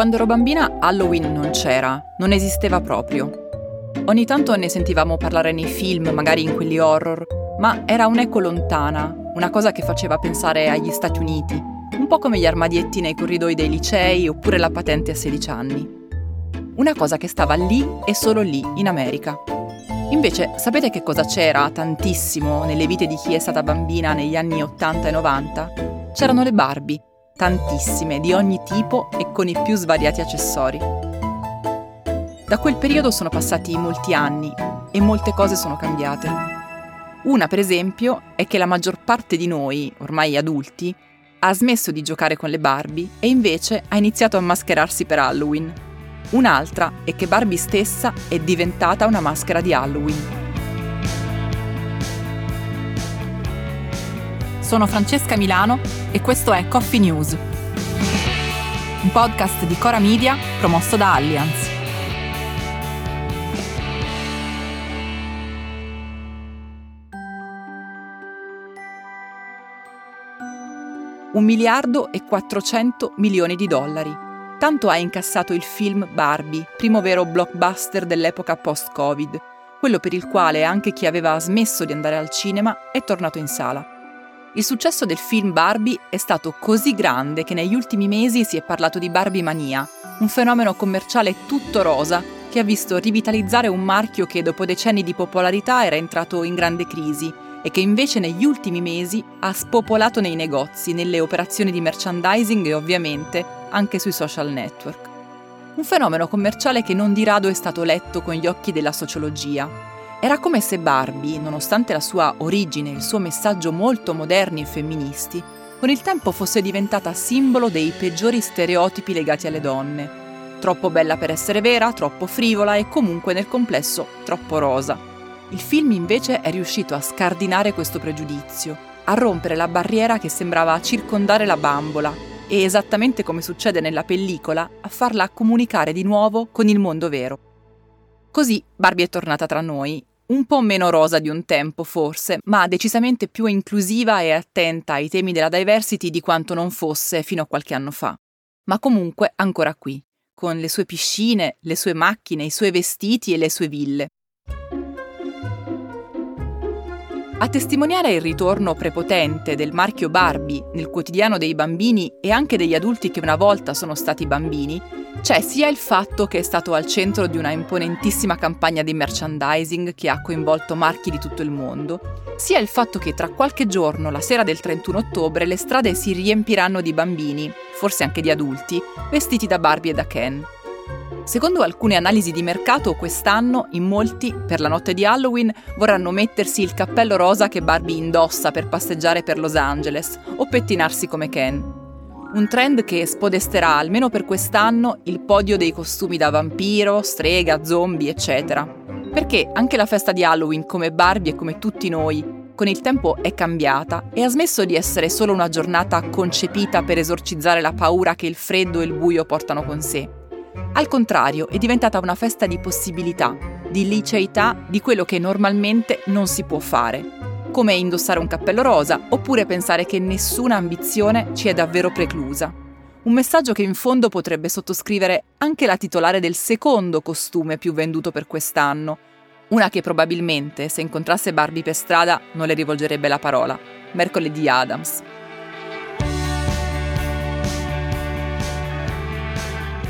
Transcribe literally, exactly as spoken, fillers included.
Quando ero bambina Halloween non c'era, non esisteva proprio. Ogni tanto ne sentivamo parlare nei film, magari in quelli horror, ma era un'eco lontana, una cosa che faceva pensare agli Stati Uniti, un po' come gli armadietti nei corridoi dei licei oppure la patente a sedici anni. Una cosa che stava lì e solo lì, in America. Invece, sapete che cosa c'era tantissimo nelle vite di chi è stata bambina negli anni ottanta e novanta? C'erano le Barbie, tantissime, di ogni tipo e con i più svariati accessori. Da quel periodo sono passati molti anni e molte cose sono cambiate. Una, per esempio, è che la maggior parte di noi, ormai adulti, ha smesso di giocare con le Barbie e invece ha iniziato a mascherarsi per Halloween. Un'altra è che Barbie stessa è diventata una maschera di Halloween. Sono Francesca Milano e questo è Coffee News, un podcast di Cora Media promosso da Allianz. Un miliardo e quattrocento milioni di dollari. Tanto ha incassato il film Barbie, primo vero blockbuster dell'epoca post-Covid, quello per il quale anche chi aveva smesso di andare al cinema è tornato in sala. Il successo del film Barbie è stato così grande che negli ultimi mesi si è parlato di Barbie mania, un fenomeno commerciale tutto rosa che ha visto rivitalizzare un marchio che dopo decenni di popolarità era entrato in grande crisi, e che invece negli ultimi mesi ha spopolato nei negozi, nelle operazioni di merchandising e ovviamente anche sui social network. Un fenomeno commerciale che non di rado è stato letto con gli occhi della sociologia. Era come se Barbie, nonostante la sua origine e il suo messaggio molto moderni e femministi, con il tempo fosse diventata simbolo dei peggiori stereotipi legati alle donne. Troppo bella per essere vera, troppo frivola e comunque nel complesso troppo rosa. Il film invece è riuscito a scardinare questo pregiudizio, a rompere la barriera che sembrava circondare la bambola e, esattamente come succede nella pellicola, a farla comunicare di nuovo con il mondo vero. Così Barbie è tornata tra noi, un po' meno rosa di un tempo forse, ma decisamente più inclusiva e attenta ai temi della diversity di quanto non fosse fino a qualche anno fa. Ma comunque ancora qui, con le sue piscine, le sue macchine, i suoi vestiti e le sue ville. A testimoniare il ritorno prepotente del marchio Barbie nel quotidiano dei bambini e anche degli adulti che una volta sono stati bambini, c'è sia il fatto che è stato al centro di una imponentissima campagna di merchandising che ha coinvolto marchi di tutto il mondo, sia il fatto che tra qualche giorno, la sera del trentuno ottobre, le strade si riempiranno di bambini, forse anche di adulti, vestiti da Barbie e da Ken. Secondo alcune analisi di mercato, quest'anno in molti, per la notte di Halloween, vorranno mettersi il cappello rosa che Barbie indossa per passeggiare per Los Angeles o pettinarsi come Ken. Un trend che spodesterà, almeno per quest'anno, il podio dei costumi da vampiro, strega, zombie, eccetera. Perché anche la festa di Halloween, come Barbie e come tutti noi, con il tempo è cambiata e ha smesso di essere solo una giornata concepita per esorcizzare la paura che il freddo e il buio portano con sé. Al contrario, è diventata una festa di possibilità, di liceità, di quello che normalmente non si può fare, come indossare un cappello rosa oppure pensare che nessuna ambizione ci è davvero preclusa. Un messaggio che in fondo potrebbe sottoscrivere anche la titolare del secondo costume più venduto per quest'anno, una che probabilmente, se incontrasse Barbie per strada, non le rivolgerebbe la parola, Mercoledì Adams.